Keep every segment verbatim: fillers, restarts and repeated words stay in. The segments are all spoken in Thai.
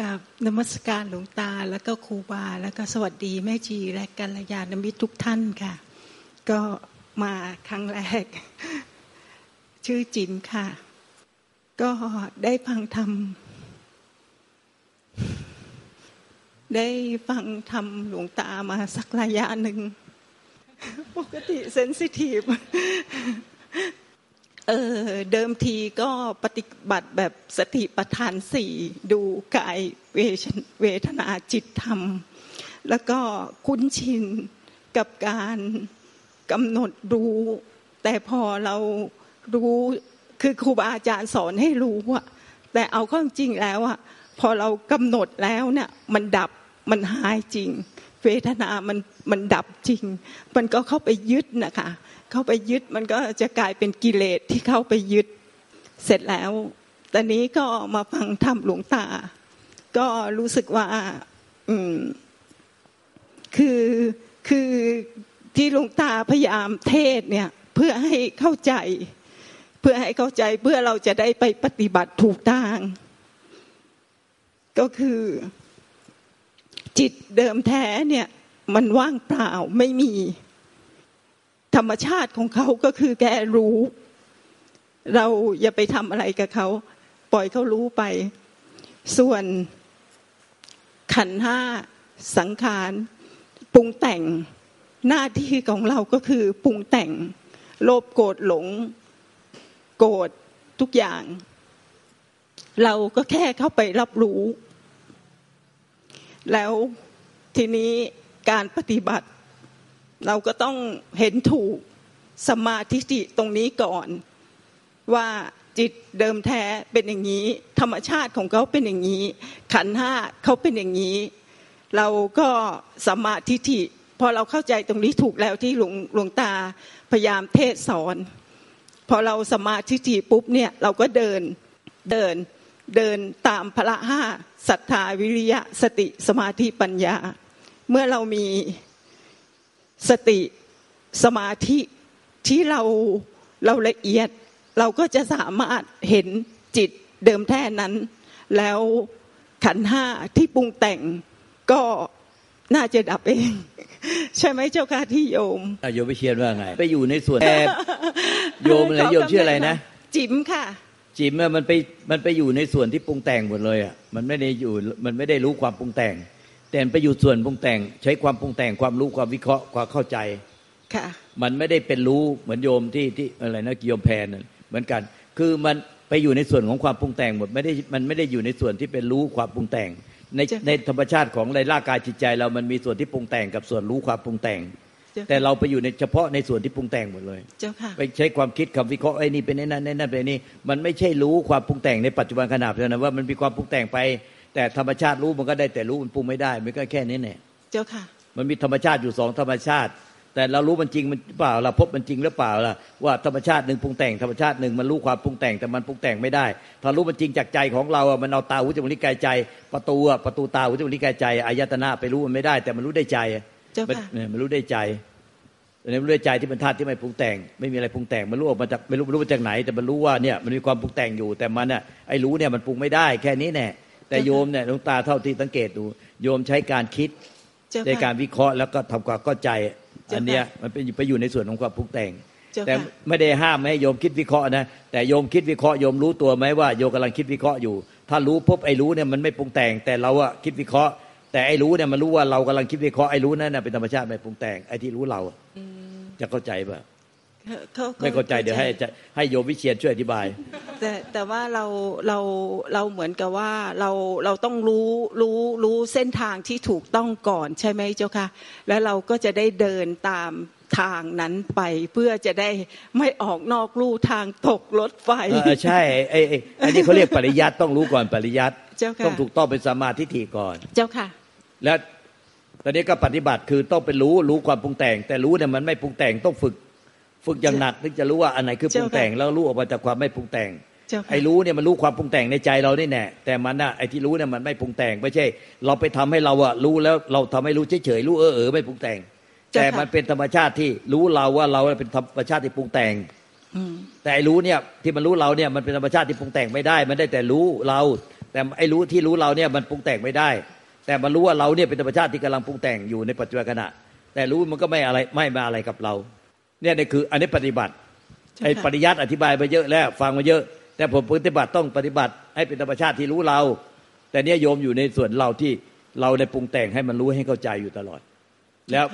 กับนมัสการหลวงตาแล้วก็ครูบาแล้วก็สวัสดีแม่จีและกัลยาณมิตรทุกท่านค่ะก็มาครั้งแรกชื่อจินค่ะก็ได้ฟังธรรมได้ฟังธรรมหลวงตามาสักระยะหนึ่งปกติเซนซิทีฟเออเดิมทีก็ปฏิบัติแบบสติปัฏฐานสี่ดูกายเวทนาจิตธรรมแล้วก็คุ้นชินกับการกำหนดรู้แต่พอเรารู้คือครูบาอาจารย์สอนให้รู้อะแต่เอาเข้าจริงแล้วอะพอเรากำหนดแล้วเนี่ยมันดับมันหายจริงเวทนามันมันดับจริงมันก็เข้าไปยึดนะคะเข้าไปยึดมันก็จะกลายเป็นกิเลสที่เข้าไปยึดเสร็จแล้วตอนนี้ก็มาฟังธรรมหลวงตาก็รู้สึกว่าอืมคือคือที่หลวงตาพยายามเทศเนี่ยเพื่อให้เข้าใจเพื่อให้เข้าใจเพื่อเราจะได้ไปปฏิบัติถูกทางก็คือจิตเดิมแท้เนี่ยมันว่างเปล่าไม่มีธรรมชาติของเขาก็คือแค่รู้เราอย่าไปทำอะไรกับเขาปล่อยเขารู้ไปส่วนขันธ์ห้าสังขารปรุงแต่งหน้าที่ของเราก็คือปรุงแต่งโลภโกรธหลงโกรธทุกอย่างเราก็แค่เข้าไปรับรู้แล้วทีนี้การปฏิบัติเราก็ต้องเห็นถูกสมาธิตรงนี้ก่อนว่าจิตเดิมแท้เป็นอย่างนี้ธรรมชาติของเขาเป็นอย่างนี้ขันธ์ห้าเขาเป็นอย่างนี้เราก็สมาธิพอเราเข้าใจตรงนี้ถูกแล้วที่หลวงตาพยายามเทศสอนพอเราสมาธิปุ๊บเนี่ยเราก็เดินเดินเดินตามพละห้าศรัทธาวิริยะสติสมาธิปัญญาเมื่อเรามีสติสมาธิที่เราเราละเอียดเราก็จะสามารถเห็นจิตเดิมแท้นั้นแล้วขันธ์ห้าที่ปรุงแต่งก็น่าจะดับเองใช่ไหมเจ้าค่ะที่โยมโยมไปเชียนว่าไงไปอยู่ในส่วนแอบโยมอะไรโยมชื่ออะไรนะจิ๋มค่ะจิ๋มมันไปมันไปอยู่ในส่วนที่ปรุงแต่งหมดเลยอ่ะมันไม่ได้อยู่มันไม่ได้รู้ความปรุงแต่งแต่มันไปอยู่ส่วนปรุงแต่งใช้ความปรุงแต่งความรู้ความวิเคราะห์ความเข้าใจค่ะมันไม่ได้เป็นรู้เหมือนโยมที่ที่อะไรนะโยมแพนเหมือนกันคือมันไปอยู่ในส่วนของความปรุงแต่งหมดไม่ได้มันไม่ได้อยู่ในส่วนที่เป็นรู้ความปรุงแต่งในในธรรมชาติของในร่างกายจิตใจเรามันมีส่วนที่ปรุงแต่งกับส่วนรู้ความปรุงแต่งแต่เราไปอยู่ในเฉพาะในส่วนที่ปรุงแต่งหมดเลยเจ้าค่ะไปใช้ความคิดคำวิเคราะห์ไอ้นี่เป็นไอ้นั่นไอ้นั่นเป็นไอ้นี่มันไม่ใช่รู้ความปรุงแต่งในปัจจุบันขณะเท่านั้นว่ามันมีความปรุงแต่งไปแต่ธรรมชาติรู้มันก็ได้แต่รู้มันปรุงไม่ได้มันก็แค่นี้แหละเจ้าค่ะมันมีธรรมชาติอยู่สองธรรมชาติแต่เรารู้มันจริงมันเปล่าเราพบมันจริงหรือเปล่าล่ะว่าธรรมชาติหนึ่งปรุงแต่งธรรมชาติหนึ่งมันรู้ความปรุงแต่งแต่มันปรุงแต่งไม่ได้ถ้ารู้มันจริงจากใจของเราอ่ะมันเอาตาหูจมูกลิ้นกายใจประตูอ่ะประตูตาหูจมูกลิ้นกายใจอายตนะไปรู้มันไม่ได้แต่มันรู้ได้ใจมันรู้ได้ใจในรู้ได้ใจที่เป็นธาตุที่ไม่ปรุงแต่งไม่มีอะไรปรุงแต่งมันรู้ออกมาจากไม่รู้รู้มาจากไหนแต่มันรู้ว่าเนี่ยมันมีความปรุงแต่งอยู่แต่มันน่ะไอ้รู้เนี่ยมันปรุงไม่ได้แค่นี้แน่แต่โยมเนี่ยหลวงตาเท่าที่สังเกตดูโยมใช้การคิดในการวิเคราะห์แล้วก็ทำความเข้าใจอันเนี้ยมันเป็นไปอยู่ในส่วนของความปรุงแต่งแต่ไม่ได้ห้ามให้โยมคิดวิเคราะห์นะแต่โยมคิดวิเคราะห์โยมรู้ตัวไหมว่าโยมกำลังคิดวิเคราะห์อยู่ถ้ารู้ปุ๊บไอ้รู้เนี่ยมันไม่ปรุงแต่งแต่เราอะคิดวิเคราะห์แต่ไอ้รู้เนี่ยมันรู้ว่าเรากำลังคิดวิเคราะห์ไอ้รู้นั่นน่ะเป็นธรรมชาติไม่ปรุงแต่งไอ้ที่รู้เราจะเข้าใจป่ะไม่เข้าใจเดี๋ยวให้ให้โยมวิเชียรช่วยอธิบายแต่แต่ว่าเราเราเราเหมือนกับว่าเราเราต้องรู้รู้รู้เส้นทางที่ถูกต้องก่อนใช่ไหมเจ้าค่ะแล้วเราก็จะได้เดินตามทางนั้นไปเพื่อจะได้ไม่ออกนอกลู่ทางตกรถไฟใช่ไอ้อันนี้เขาเรียกปริยัติต้องรู้ก่อนปริยัติต้องถูกต้องเป็นสัมมาทิฏฐิก่อนเจ้าค่ะและตอนนี้ก็ปฏิบัติคือต้องไปรู้รู้ความปรุงแต่งแต่รู้เนี่ยมันไม่ปรุงแต่งต้องฝึกฝึกอย่างหนักถึงจะรู้ว่าอันไหนคือปรุงแต่งแล้วรู้ออกมาจากความไม่ปรุงแต่งไอ้รู้เนี่ยมันรู้ความปรุงแต่งในใจเรานี่แน่แต่มันน่ะไอ้ที่รู้เนี่ยมันไม่ปรุงแต่งไม่ใช่เราไปทำให้เราอะรู้แล้วเราทำให้รู้เฉยๆรู้เออเออไม่ปรุงแต่งแต่มันเป็นธรรมชาติที่รู้เราว่าเราเป็นธรรมชาติที่ปรุงแต่งแต่ไอ้รู้เนี่ยที่มันรู้เราเนี่ยมันเป็นธรรมชาติที่ปรุงแต่งไม่ได้มันได้แต่รู้เรา แต่ไอ้รู้ที่รู้เราเนี่ยมันปรุงแต่งไม่ได้แต่มันรู้ว่าเราเนี่ยเป็นธรรมชาติที่กำลังปรุงแต่งอยู่ในปัจจุบันขณะแต่รู้มันก็ไม่อะไรไม่มาอะไรกับเราเนี่ยนี่คืออันนี้ปฏิบัติไอ้ปริยัติอธิบายไปเยอะแล้วฟังมาเยอะแต่ผมปฏิบัติต้องปฏิบัติให้เป็นธรรมชาติที่รู้เราแต่เนี่ยโยมอยู่ในส่วนเราที่เราได้ปรุงแต่งให้มันรู้ให้เข้าใจอยู่ตลอดแล้ว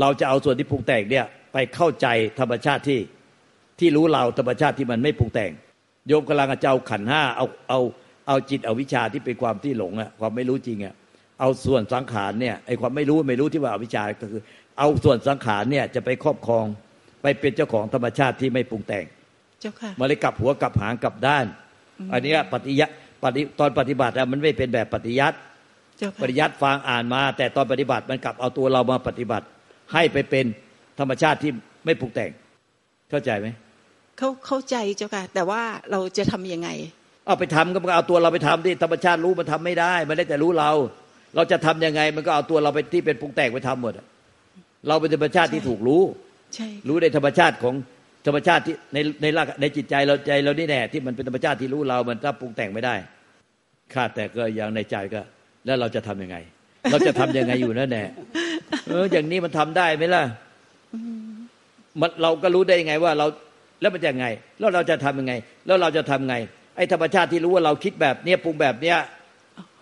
เราจะเอาส่วนที่ปรุงแต่งเนี่ยไปเข้าใจธรรมชาติที่ที่รู้เราธรรมชาติที่มันไม่ปรุงแต่งโยมกำลังจะเอาขันธ์ห้าเอาเอาเอาจิตเอาวิชชาที่เป็นความที่หลงอะความไม่รู้จริงอะเอาส่วนสังขารเนี่ยไอ้ความไม่รู้ไม่รู้ที่ว่าอวิชชาก็คือเอาส่วนสังขารเนี่ยจะไปครอบครองไปเป็นเจ้าของธรรมชาติที่ไม่ปรุงแต่งเจ้าค่ะมาเลยกลับหัวกลับหางกลับด้านอันนี้ปฏิยัติตอนปฏิบัติอะมันไม่เป็นแบบปฏิยัติปฏิยัติฟังอ่านมาแต่ตอนปฏิบัติมันกลับเอาตัวเรามาปฏิบัติให้ไปเป็นธรรมชาติที่ไม่ปรุงแต่งเข้าใจไหมเขาเข้าใจเจ้าค่ะแต่ว่าเราจะทำยังไงเอาไปทำก็เอาตัวเราไปทำที่ธรรมชาติรู้มันทำไม่ได้มันได้แต่รู้เราเราจะทำยังไงมันก็เอาตัวเราไปที่เป็นปรุงแต่งไปทำหมดเราเป็นธรรมชาติที่ถูกรู้รู้ในธรรมชาติของธรรมชาติที่ในในร่างในจิตใจเราใจเรานี่แน่ที่มันเป็นธรรมชาติที่รู้เรามันรับปรุงแต่งไม่ได้ข้าแต่ก็อย่างในใจก็แล้วเราจะทำยังไงเราจะทำยังไงอยู่นั่นแน่เอออย่างนี้มันทำได้ไหมล่ะมันเราก็รู้ได้ยังไงว่าเราแล้วมันจะยังไงแล้วเราจะทำยังไงแล้วเราจะทำไงไอ้ธรรมชาติที่รู้ว่าเราคิดแบบเนี้ยปรุงแบบเนี้ย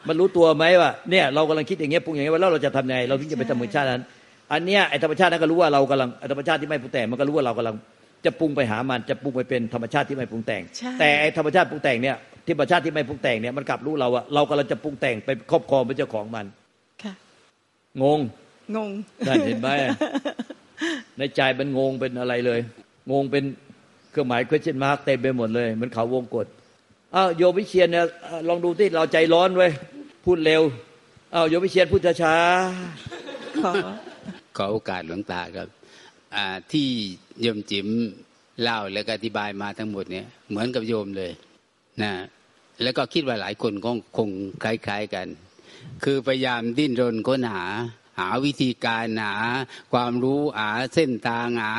มันรู้ตัวไหมว่าเนี่ยเรากำลังคิดอย่างเงี้ยปรุงอย่างเงี้ยแล้วเราจะทำยังไงเราถึงจะไปธรรมชาตินั้นอันเนี้ยไอ้ธรรมชาตินั้นก็รู้ว่าเรากำลังธรรมชาติที่ไม่ปรุงแต่งมันก็รู้ว่าเรากำลังจะปรุงไปหามันจะปรุงไปเป็นธรรมชาติที่ไม่ปรุงแต่งแต่ไอ้ธรรมชาติปรุงแต่งเนี่ยธรรมชาติที่ไม่ปรุงแต่งเนี่ยมันกลับรู้เราอะเรากำลังจะปรุงแต่งไปครอบครองเป็นเจ้าของมันค่ะงงงงได้เห็นไหมในใจมันงงเป็นอะไรเลยงงเป็นเครื่องหมายquestion markเต็มไปหมดเลยเหมือนเขาวงกตอ้าวโยมวิเชียรเนี่ยลองดูที่เราใจร้อนเว้ยพูดเร็วอ้าวโยมวิเชียรพูดช้าๆขอขอโอกาสหลวงตาครับอ่าที่โยมจิ๋มเล่าและอธิบายมาทั้งหมดเนี่ยเหมือนกับโยมเลยนะแล้วก็คิดว่าหลายคนก็คงคล้ายๆกันคือพยายามดิ้นรนค้นหาหาวิธีการหาความรู้หาเส้นทางหา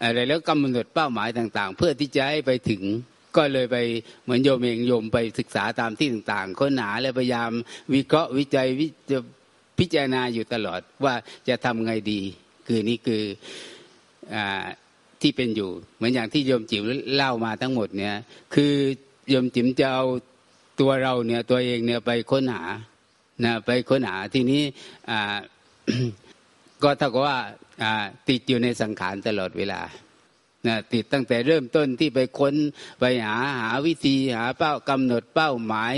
อะไรแล้วกำหนดเป้าหมายต่างๆเพื่อที่จะให้ไปถึงก็เลยไปเหมือนโยมเองโยมไปศึกษาตามที่ต่างๆค้นหาและพยายามวิเคราะห์วิจัยพิจารณาอยู่ตลอดว่าจะทำไงดีคือนี่คืออ่าที่เป็นอยู่เหมือนอย่างที่โยมจิ๋วเล่ามาทั้งหมดเนี่ยคือโยมจิ๋มจะเอาตัวเราเนี่ยตัวเองเนี่ยไปค้นหานะไปค้นหาทีนี้อ่า ก็เท่ากับว่าอ่าติดอยู่ในสังขารตลอดเวลานะติดตั้งแต่เริ่มต้นที่ไปค้นไปหาหาวิธีหาเป้ากำหนดเป้าหมาย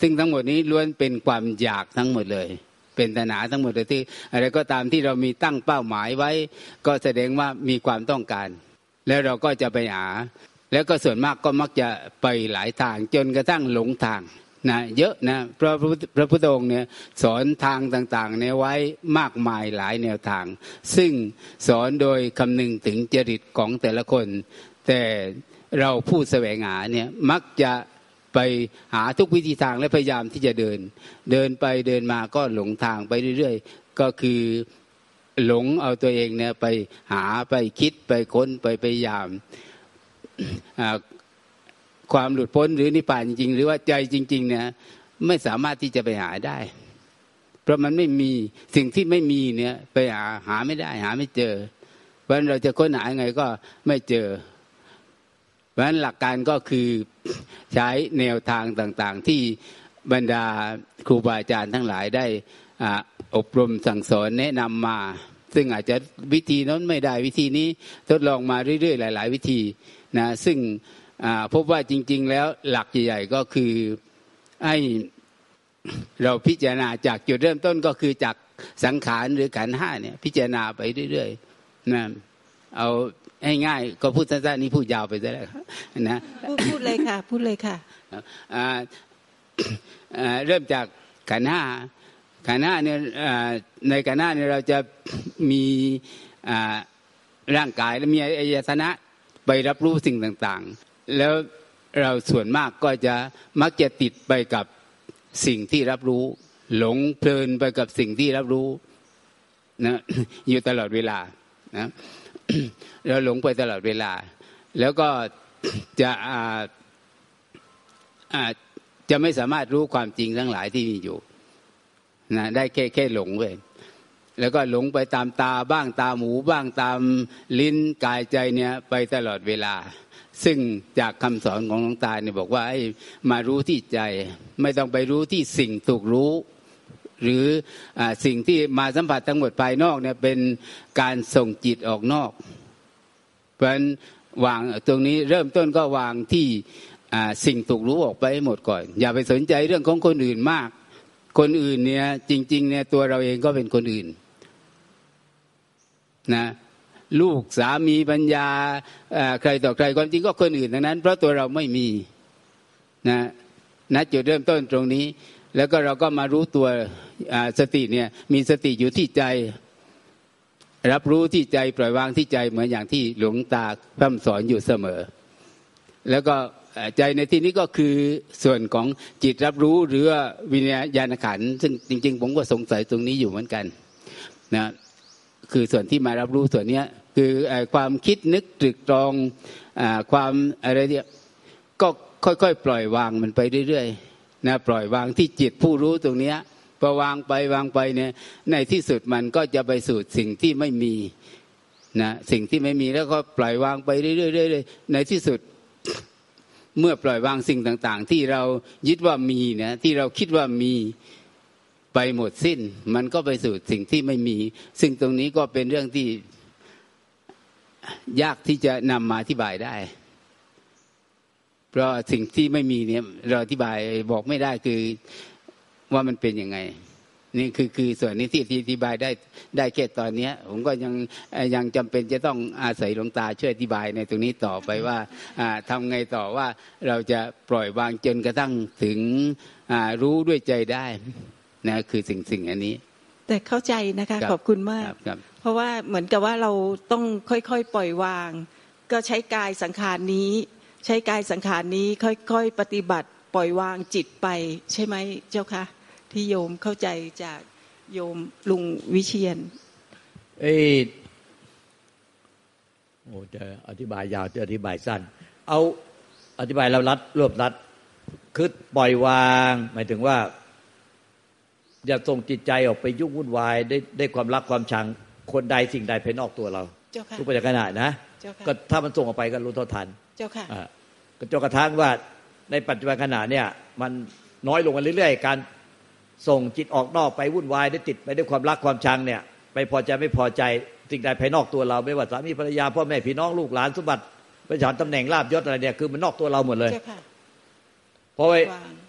ซึ่งทั้งหมดนี้ล้วนเป็นความอยากทั้งหมดเลยเป็นตัณหาทั้งหมดเลยที่อะไรก็ตามที่เรามีตั้งเป้าหมายไว้ก็แสดงว่ามีความต้องการแล้วเราก็จะไปหาแล้วก็ส่วนมากก็มักจะไปหลายทางจนกระทั่งหลงทางนะเยอะนะพระพระพุทธองค์เนี่ยสอนทางต่างๆเนี่ยไว้มากมายหลายแนวทางซึ่งสอนโดยคำนึงถึงจริตของแต่ละคนแต่เราผู้แสวงหาเนี่ยมักจะไปหาทุกวิธีทางและพยายามที่จะเดินเดินไปเดินมาก็หลงทางไปเรื่อยๆก็คือหลงเอาตัวเองเนี่ยไปหาไปคิดไปค้นไปพยายามความหลุดพ้นหรือนิพพานจริงๆหรือว่าใจจริงๆเนี่ยไม่สามารถที่จะไปหาได้เพราะมันไม่มีสิ่งที่ไม่มีเนี่ยไปหาหาไม่ได้หาไม่เจอเพราะฉะนั้นเราจะค้นหายังไงก็ไม่เจอเพราะฉะนั้นหลักการก็คือใช้แนวทางต่างๆที่บรรดาครูบาอาจารย์ทั้งหลายได้อบรมสั่งสอนแนะนำมาซึ่งอาจจะวิธีนั้นไม่ได้วิธีนี้ทดลองมาเรื่อยๆหลายๆวิธีนะซึ่งพบว่าจริงๆแล้วหลักใหญ่ๆก็คือให้เราพิจารณาจากจุดเริ่มต้นก็คือจากสังขารหรือขันธ์ห้าเนี่ยพิจารณาไปเรื่อยๆนะเอาง่ายๆก็พูดสั้นๆนี่พูดยาวไปซะแล้วนะพูดเลยค่ะพูดเลยค่ะเริ่มจากขันธ์ห้าขันธ์ห้าเนี่ยในขันธ์ห้าเนี่ยเราจะมีร่างกายและมีอายตนะไปรับรู้สิ่งต่างๆแล้วเราส่วนมากก็จะมักจะติดไปกับสิ่งที่รับรู้หลงเพลินไปกับสิ่งที่รับรู้นะอยู่ตลอดเวลานะเราหลงไปตลอดเวลาแล้วก็จะอ่า จะไม่สามารถรู้ความจริงทั้งหลายที่มีอยู่นะได้แค่แค่หลงเลยแล้วก็หลงไปตามตาบ้างตาหมูบ้างตามลิ้นกายใจเนี่ยไปตลอดเวลาซึ่งจากคำสอนของหลวงตาเนี่ยบอกว่าให้มารู้ที่ใจไม่ต้องไปรู้ที่สิ่งถูกรู้หรือสิ่งที่มาสัมผัสทั้งหมดภายนอกเนี่ยเป็นการส่งจิตออกนอกเพราะฉะนั้นวางตรงนี้เริ่มต้นก็วางที่สิ่งถูกรู้ออกไปให้หมดก่อนอย่าไปสนใจเรื่องของคนอื่นมากคนอื่นเนี่ยจริงๆเนี่ยตัวเราเองก็เป็นคนอื่นนะลูกสามีปัญญาใครต่อใครความจริงก็คนอื่นทั้งนั้นเพราะตัวเราไม่มีนะนะจุดเริ่มต้นตรงนี้แล้วก็เราก็มารู้ตัวสติเนี่ยมีสติอยู่ที่ใจรับรู้ที่ใจปล่อยวางที่ใจเหมือนอย่างที่หลวงตาพร่ำสอนอยู่เสมอแล้วก็ใจในที่นี้ก็คือส่วนของจิตรับรู้หรือวิญญาณขันธ์ซึ่งจริงๆผมก็สงสัยตรงนี้อยู่เหมือนกันนะคือส่วนที่มารับรู้ส่วนนี้คือความคิดนึกตรึกตรองความอะไรเนี่ยก็ค่อยๆปล่อยวางมันไปเรื่อยๆนะปล่อยวางที่จิตผู้รู้ตรงนี้พอวางไปวางไปเนี่ยในที่สุดมันก็จะไปสู่สิ่งที่ไม่มีนะสิ่งที่ไม่มีแล้วก็ปล่อยวางไปเรื่อยๆในที่สุดเมื่อปล่อยวางสิ่งต่างๆที่เรายึดว่ามีนะที่เราคิดว่ามีไปหมดสิ้นมันก็ไปสู่สิ่งที่ไม่มีซึ่งตรงนี้ก็เป็นเรื่องที่ยากที่จะนำมาอธิบายได้เพราะสิ่งที่ไม่มีเนี่ยเราอธิบายบอกไม่ได้คือว่ามันเป็นยังไงนี่คือคือส่วนนี้ที่อธิบายได้ได้แค่ตอนนี้ผมก็ยังยังจำเป็นจะต้องอาศัยหลวงตาช่วยอธิบายในตรงนี้ต่อไปว่าทำไงต่อว่าเราจะปล่อยวางจนกระทั่งถึงรู้ด้วยใจได้นะคือสิ่งสิ่งอันนี้แต่เข้าใจนะคะขอบคุณมากเพราะว่าเหมือนกับว่าเราต้องค่อยๆปล่อยวางก็ใช้กายสังขารนี้ใช้กายสังขารนี้ค่อยๆปฏิบัติปล่อยวางจิตไปใช่ไหมเจ้าคะที่โยมเข้าใจจากโยมลุงวิเชียนเออโอ้จะอธิบายยาวจะอธิบายสั้นเอาอธิบายแล้วรัดรวบรัดคือปล่อยวางหมายถึงว่าอย่าส่งจิตใจออกไปยุ่งวุ่นวายได้ได้ความรักความชังคนใดสิ่งใดภายนอกตัวเราทุกประการนะก็ถ้ามันส่งออกไปก็รู้เท่าทันเจ้าค่ะก็จนกระทั่งว่าในปัจจุบันขณะเนี่ยมันน้อยลงกันเรื่อยๆการส่งจิตออกนอกไปวุ่นวายได้ติดไปด้วยความรักความชังเนี่ยไปพอใจไม่พอใจสิ่งใดภายนอกตัวเราไม่ว่าสามีภรรยาพ่อแม่พี่น้องลูกหลานสมบัติประชาชนตำแหน่งลาภยศอะไรเนี่ยคือมันนอกตัวเราหมดเลยเพราะว่า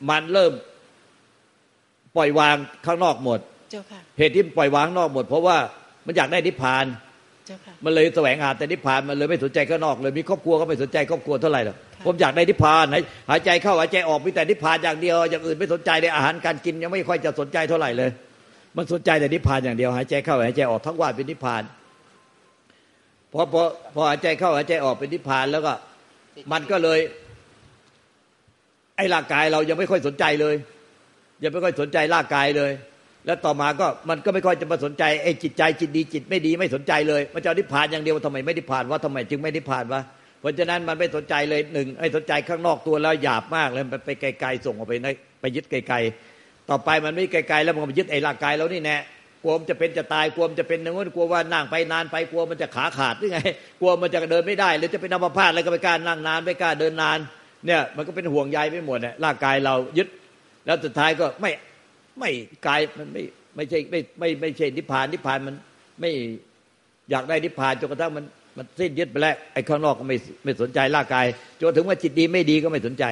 มันเริ่มปล่อยวางข้างนอกหมดเหตุที่ปล่อยวางนอกหมดเพราะว่ามันอยากได้นิพพานมันเลยแสวงหาแต่นิพพานมันเลยไม่สนใจข้างนอกเลยมีครอบครัวก็ไม่สนใจครอบครัวเท่าไหร่หรอกผมอยากได้นิพพานหายใจเข้าหายใจออกมีแต่นิพพานอย่างเดียวอย่างอื่นไม่สนใจเลยอาหารการกินยังไม่ค่อยจะสนใจเท่าไหร่เลยมันสนใจแต่นิพพานอย่างเดียวหายใจเข้าหายใจออกทั้งวันเป็นนิพพานพอพอพอหายใจเข้าหายใจออกเป็นนิพพานแล้วก็มันก็เลยไอ้ร่างกายเรายังไม่ค่อยสนใจเลยยังไม่ค่อยสนใจร่างกายเลยแล้วต่อมาก็มันก็ไม่ค่อยจะมาสนใจไอ้จิตใจจิตดีจิตไม่ดีไม่สนใจเลยมันจะนิพพานอย่างเดียวทำไมไม่นิพพานวะทำไมจึงไม่นิพพานวะเพราะฉะนั้นมันไม่สนใจเลยหนึ่งไม่สนใจข้างนอกตัวแล้วหยาบมากเลยมันไปไกลๆส่งออกไปในไปยึดไกลๆต่อไปมันไม่ไกลๆแล้วมันไปยึดไอ้ร่างกายแล้วนี่แน่กลัวมันจะเป็นจะตายกลัวมันจะเป็นอย่างนั้นกลัวว่านั่งไปนานไปกลัวมันจะขาขาดหรือไงกลัวมันจะเดินไม่ได้หรือจะเป็นอัมพาตอะไรก็ไม่กล้านั่งนานไม่กล้าเดินนานเนี่ยมันก็เป็นห่วงใยไปหมดเนี่ยร่างกายเรายึดแล้วสุดท้ายก็ไม่ไม่กายมันไม่ไม่ใช่ไม่ไม่ไม่ใช่นิพพานนิพพานมันไม่อยากได้นิพพานจนกระทั่งมันมันสิ้นยึดไปแล้วไอ้ข้างนอกก็ไม่ไม่สนใจร่างกายจนถึงว่าจิตดีไม่ดีก็ไม่สนใจ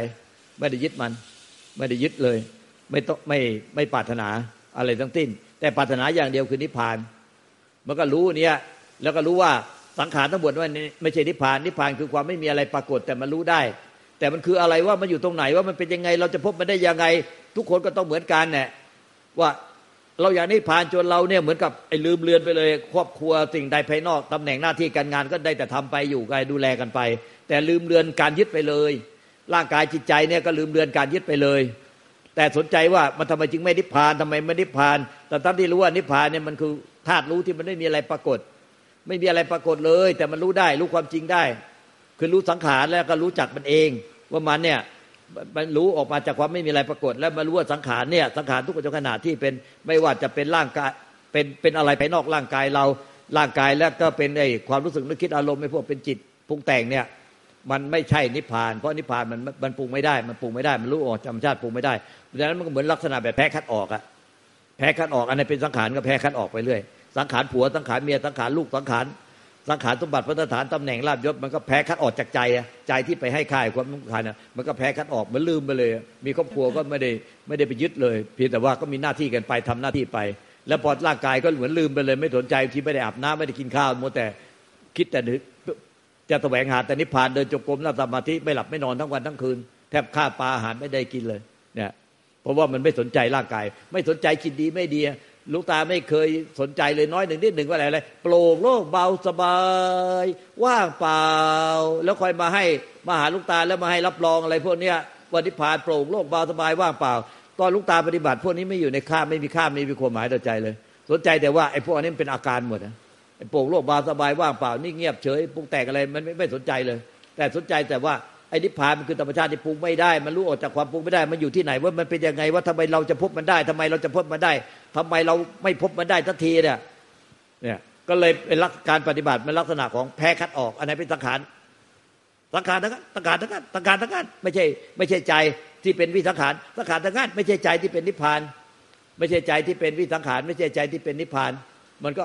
ไม่ได้ยึดมันไม่ได้ยึดเลยไม่ต้องไม่ไม่ปรารถนาอะไรทั้งสิ้นแต่ปรารถนาอย่างเดียวคือนิพพานมันก็รู้เนี่ยแล้วก็รู้ว่าสังขารทั้งหมดว่าไม่ใช่นิพพานนิพพานคือความไม่มีอะไรปรากฏแต่มันรู้ได้แต่มันคืออะไรว่ามันอยู่ตรงไหนว่ามันเป็นยังไงเราจะพบมันได้ยังไงทุกคนก็ต้องเหมือนกันแหละว่าเราอยากนิพพานจนเราเนี่ยเหมือนกับไอ้ลืมเลือนไปเลยครอบครัวสิ่งใดภายนอกตำแหน่งหน้าที่การงานก็ได้แต่ทำไปอยู่กันดูแลกันไปแต่ลืมเลือนการยึดไปเลยร่างกายจิตใจเนี่ยก็ลืมเลือนการยึดไปเลยแต่สนใจว่ามันทำไมจึงไม่นิพพานทำไมไม่นิพพานแต่ทั้งที่รู้ว่านิพพานเนี่ยมันคือธาตุรู้ที่มันไม่มีอะไรปรากฏไม่มีอะไรปรากฏเลยแต่มันรู้ได้รู้ความจริงได้คือรู้สังขารแล้วก็รู้จักมันเองว่ามันเนี่ย รู้ออกมาจากความไม่มีอะไรปรากฏแล้วมารู้ว่าสังขารเนี่ยสังขารทุกขณะที่เป็นไม่ว่าจะเป็นร่างกายเป็นเป็นอะไรภายนอกร่างกายเราร่างกายแล้วก็เป็นไอ้ความรู้สึกนึกคิดอารมณ์ไม่พวกเป็นจิตปรุงแต่งเนี่ยมันไม่ใช่นิพพานเพราะนิพพานมันมันปรุงไม่ได้มันปรุงไม่ได้มันรู้ออกธรรมชาติปรุงไม่ได้เพราะฉะนั้นมันก็เหมือนลักษณะแบบแพ้คัดออกอะแพ้คัดออกอันไหนเป็นสังขารก็แพ้คัดออกไปเรื่อยสังขารผัวสังขารเมียสังขารลูกสังขารสังขารสมบัติพัฒนาฐานตำแหน่งลาภยศมันก็แพ้คัดออกจากใจอะใจที่ไปให้ค่ายความต้องการนะมันก็แพ้คัดออกมันลืมไปเลยมีครอบครัวก็ไม่ได้ไม่ได้ไปยึดเลยเพียงแต่ว่าก็มีหน้าที่กันไปทำหน้าที่ไปแล้วพอร่างกายก็เหมือนลืมไปเลยไม่สนใจที่ไม่ได้อาบน้ำไม่ได้กินข้าวมัวแต่คิดแต่จะแสวงหาแต่นิพพานเดินจงกรมนั่งสมาธิไม่หลับไม่นอนทั้งวันทั้งคืนแทบข้าวปลาอาหารไม่ได้กินเลยเนี่ยเพราะว่ามันไม่สนใจร่างกายไม่สนใจคิดดีไม่ดีลูกตาไม่เคยสนใจเลยน้อยหนึ่งนิดหนึ่งว่าอะไรอะไรโปร่งโล่งเบาสบายว่างเปล่าแล้วคอยมาให้มาหาลูกตาแล้วมาให้รับรองอะไรพวกเนี้ยว่านิพพานโปร่งโล่งเบาสบายว่างเปล่าตอนลูกตาปฏิบัติพวกนี้ไม่อยู่ในค่าไม่มีค่าไม่มีความหมายต่อใจเลยสนใจแต่ว่าไอ้พวกนี้มันเป็นอาการหมดนะไอ้โปร่งโล่งเบาสบายว่างเปล่านี่เงียบเฉยปรุงแต่งอะไรมันไม่ไม่สนใจเลยแต่สนใจแต่ว่าไอ้นิพพานมันคือธรรมชาติที่ปรุงไม่ได้มันรู้ออกจากความปรุงไม่ได้มันอยู่ที่ไหนว่ามันเป็นยังไงว่าทำไมเราจะพบมันได้ทำไมเราจะพบมันได้ทำไมเราไม่พบมันได้ทันทีเนี่ยเนี่ยก็เลยเป็นลักษณะการปฏิบัติเป็นลักษณะของแพ้คัดออกอันไหนเป็นสังขารสังขารทั้งนั้นสังขารทั้งนั้นสังขารทั้งนั้นไม่ใช่ไม่ใช่ใจที่เป็นวิสังขารสังขารทั้งนั้นไม่ใช่ใจที่เป็นนิพพานไม่ใช่ใจที่เป็นวิสังขารไม่ใช่ใจที่เป็นนิพพานมันก็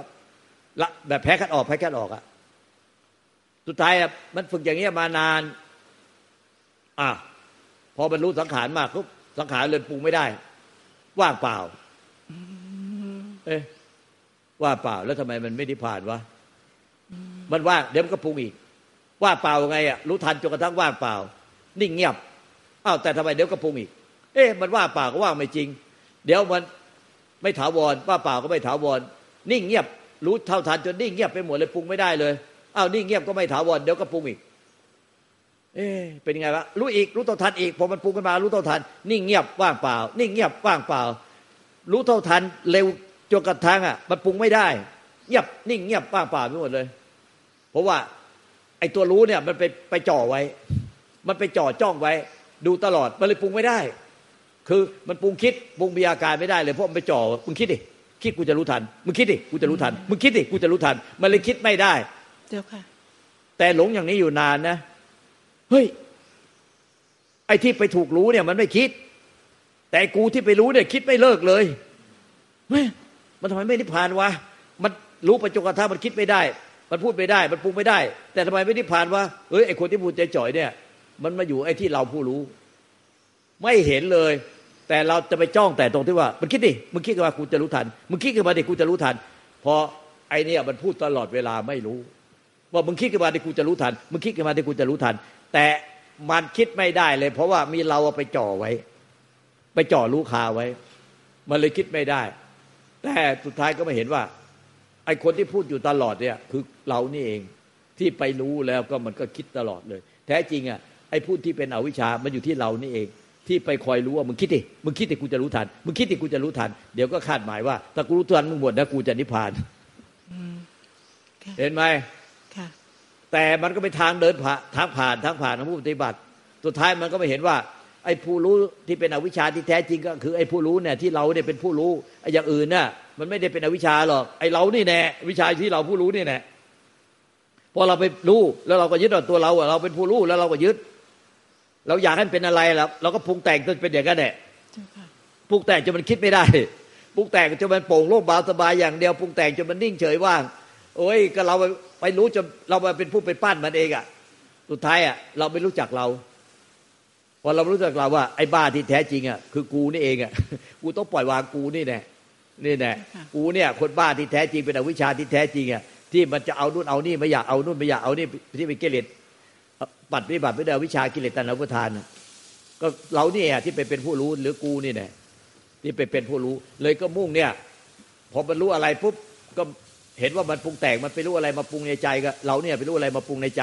ละแบบแพ้คัดออกแพ้คัดออกอ่ะสุดท้ายอ่ะมันฝึกอย่างเงี้ยมานานอ่ะพอมันรู้สังขารมากปุ๊บสังขารเลยปรุงไม่ได้ว่างเปล่าเอ๊ะว่างเปล่าแล้วทำไมมันไม่นิพพานวะมันว่างเดี๋ยวมันก็ปรุงอีกว่างเปล่าไงอ่ะรู้ทันจนกระทั่งว่างเปล่านิ่งเงียบอ้าวแต่ทำไมเดี๋ยวก็ปรุงอีกเอ๊ะมันว่างเปล่าก็ว่างไม่จริงเดี๋ยวมันไม่ถาวรว่างเปล่าก็ไม่ถาวรนิ่งเงียบรู้เท่าทันจนนิ่งเงียบไปหมดเลยปรุงไม่ได้เลยอ้าวนิ่งเงียบก็ไม่ถาวรเดี๋ยวก็ปรุงอีกเอ๊ะเป็นไงวะรู้อีกรู้เท่าทันอีกพอมันปรุงขึ้นมารู้เท่าทันนิ่งเงียบว่างเปล่านิ่งเงียบว่างเปล่ารู้เท่าทันเร็วจนกระทั่งอ่ะมันปรุงไม่ได้เงียบนิ่งเงียบว่างเปล่าไปหมดเลยเพราะว่าไอ้ตัวรู้เนี่ยมันไปไปจ่อไว้มันไปจ่อจ้องไว้ดูตลอดมันเลยปรุงไม่ได้คือมันปรุงคิดปรุงมีอาการไม่ได้เลยเพราะมันไปจ่อมึงคิดดิคิดกูจะรู้ทันมึงคิดดิกูจะรู้ทันมึงคิดดิกูจะรู้ทันมันเลยคิดไม่ได้เจ้าค่ะแต่หลงอย่างนี้อยู่นานนะเฮ้ยไอ้ที่ไปถูกรู้เนี่ยมันไม่คิดแต่กูที่ไปรู้เนี่ยคิดไม่เลิกเลยเฮ้ยมันทำไมไม่นิพพานวะมันรู้ปัจจุบันธาตุมันคิดไม่ได้มันพูดไม่ได้มันปรุงไม่ได้แต่ทำไมไม่นิพพานวะเอ้ยไอ้คนที่พูดใจจ่อยเนี่ยมันมาอยู่ไอ้ที่เราผู้รู้ไม่เห็นเลยแต่เราจะไปจ้องแต่ตรงที่ว่ามันคิดดิมึงคิดกันมากูจะรู้ทันมึงคิดกันมาดิกูจะรู้ทันพอไอ้เนี่ยมันพูดตลอดเวลาไม่รู้ว่ามึงคิดกันมาดิกูจะรู้ทันมึงคิดกันมาดิกูจะรู้ทันแต่มันคิดไม่ได้เลยเพราะว่ามีเราไปจ่อไว้ไปจ่อรู้คาไว้มันเลยคิดไม่ได้แต่สุดท้ายก็มาเห็นว่าไอ้คนที่พูดอยู่ตลอดเนี่ยคือเรานี่เองที่ไปรู้แล้วก็มันก็คิดตลอดเลยแท้จริงอ่ะไอ้พูดที่เป็นอวิชชามันอยู่ที่เรานี่เองที่ไปคอยรู้ว่ามึงคิดดิมึงคิดดิกูจะรู้ทันมึงคิดดิกูจะรู้ทันเดี๋ยวก็คาดหมายว่าถ้ากูรู้ทันมึงหมดนะกูจะนิพพานเห็นไหมแต่มันก็เป็นทางเดินผ่านทางผ่านทางผ่านของผู้ปฏิบัติสุดท้ายมันก็ไปเห็นว่าไอ้ผู้รู้ที่เป็นอวิชชาที่แท้จริงก็คือไอ้ผู้รู้เนี่ยที่เราเนี่ยเป็นผู้รู้ไอ้อย่างอื่นน่ะมันไม่ได้เป็นอวิชชาหรอกไอ้เรานี่แน่วิชชาที่เราผู้รู้นี่แน่พอเราไปรู้แล้วเราก็ยึดว่าตัวเราเราเป็นผู้รู้แล้วเราก็ยึดเราอยากให้มันเป็นอะไรแล้วเราก็ปรุงแต่งจนเป็นอย่างนั้นแหละปรุงแต่งจนมันคิดไม่ได้ปรุงแต่งจนมันโปร่งโล่งเบาสบายอย่างเดียวปรุงแต่งจนมันนิ่งเฉยว่างโอ้ยก็เราไปรู้จนเรามาเป็นผู้เป็นป้านมันเองอ่ะสุดท้ายอ่ะเราไม่รู้จักเราพอเรารู้จักเราว่าไอ้บ้าที่แท้จริงอ่ะคือกูนี่เองอ่ะกูต้องปล่อยวางกูนี่แน่นี่แน่กูเนี่ยคนบ้าที่แท้จริงเป็นอวิชชาที่แท้จริงอ่ะที่มันจะเอานู่นเอานี่ไม่อยากเอานู่นไม่อยากเอานี่ที่เป็นกิเลสปัดปฏิบัติไม่ได้วิชากิเลสตัณหาอุปทานก็เรานี่อ่ะที่ไปเป็นผู้รู้หรือกูนี่แน่ที่ไปเป็นผู้รู้เลยก็มุ่งเนี่ยพอมันรู้อะไรปุ๊บก็เห็นว่ามันปรุงแต่งมันไปรู้อะไรมาปรุงในใจก็เราเนี่ยไปรู้อะไรมาปรุงในใจ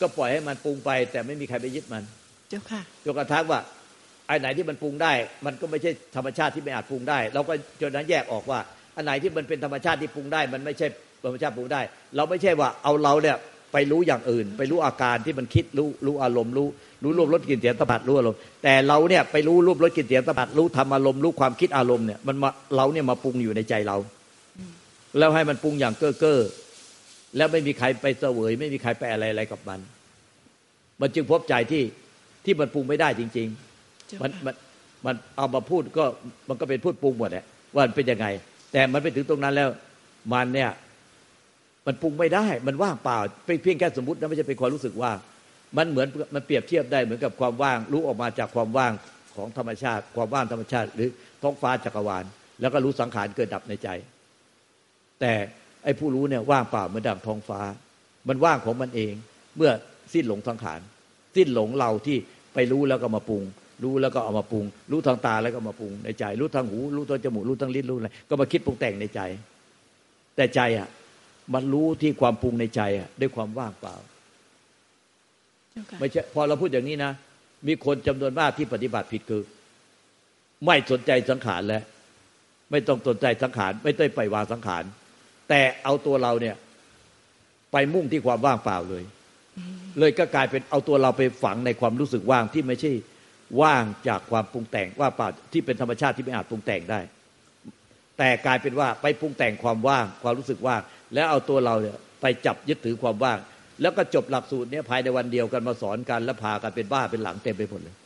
ก็ปล่อยให้มันปรุงไปแต่ไม่มีใครไปยึดมันเจ้าค่ะโยกกระทักว่าไอ้ไหนที่มันปรุงได้มันก็ไม่ใช่ธรรมชาติที่ไม่อาจปรุงได้เราก็จนนั้นแยกออกว่าอันไหนที่มันเป็นธรรมชาติที่ปรุงได้มันไม่ใช่ธรรมชาติปรุงได้เราไม่ใช่ว่าเอาเราเนี่ยไปรู้อย่างอื่นไปรู้อาการที่มันคิดรู้รู้อารมณ์รู้ รู้รูปรสกลิ่นเสียงสัมผัสรู้อารมณ์แต่เราเนี่ยไปรู้รูปรสกลิ่นเสียงสัมผัสรู้ธรรมอารมณ์รู้ความคิดอารมณ์เนี่ยมันเราเนี่ยมาปรุงอยู่ในใจเราแล้วให้มันปรุงอย่างเก้อเก้อแล้วไม่มีใครไปเสวยไม่มีใครไปอะไรอะไรกับมันมันจึงพบใจที่ที่มันปรุงไม่ได้จริงๆมันมันมันเอามาพูดก็มันก็เป็นพูดปรุงหมดแหละว่ามันเป็นยังไงแต่มันไปถึงตรงนั้นแล้วมันเนี่ยมันปรุงไม่ได้มันว่างเปล่าเป็นเพียงแค่สมมตินะไม่ใช่เป็นความรู้สึกว่ามันเหมือนมันเปรียบเทียบได้เหมือนกับความว่างรู้ออกมาจากความว่างของธรรมชาติความว่างธรรมชาติหรือท้องฟ้าจักรวาลแล้วก็รู้สังขารเกิดดับในใจแต่ไอ้ผู้รู้เนี่ยว่างเปล่าเหมือนดั่งท้องฟ้ามันว่างของมันเองเมื่อสิ้นหลงสังขารสิ้นหลงเราที่ไปรู้แล้วก็มาปรุงรู้แล้วก็เอามาปรุงรู้ทางตาแล้วก็มาปรุงในใจรู้ทางหูรู้ทางจมูกรู้ทางลิ้นรู้อะไรก็มาคิดปรุงแต่งในใจแต่ใจอ่ะมันรู้ที่ความปรุงในใจอ่ะด้วยความว่างเปล่า okay. ไม่ใช่พอเราพูดอย่างนี้นะมีคนจำนวนมากที่ปฏิบัติผิดคือไม่สนใจสังขารแล้วไม่ต้องสนใจสังขารไม่ต้องไปวางสังขารแต่เอาตัวเราเนี่ยไปมุ่งที่ความว่างเปล่าเลย mm-hmm. เลยก็กลายเป็นเอาตัวเราไปฝังในความรู้สึกว่างที่ไม่ใช่ว่างจากความปรุงแต่งว่าเปล่าที่เป็นธรรมชาติที่ไม่อาจปรุงแต่งได้แต่กลายเป็นว่าไปปรุงแต่งความว่างความรู้สึกว่างแล้วเอาตัวเราเนี่ยไปจับยึดถือความว่างแล้วก็จบหลักสูตรเนี้ยภายในวันเดียวกันมาสอนกันแล้วพากันเป็นบ้าเป็นหลังเต็มไปหมดเลย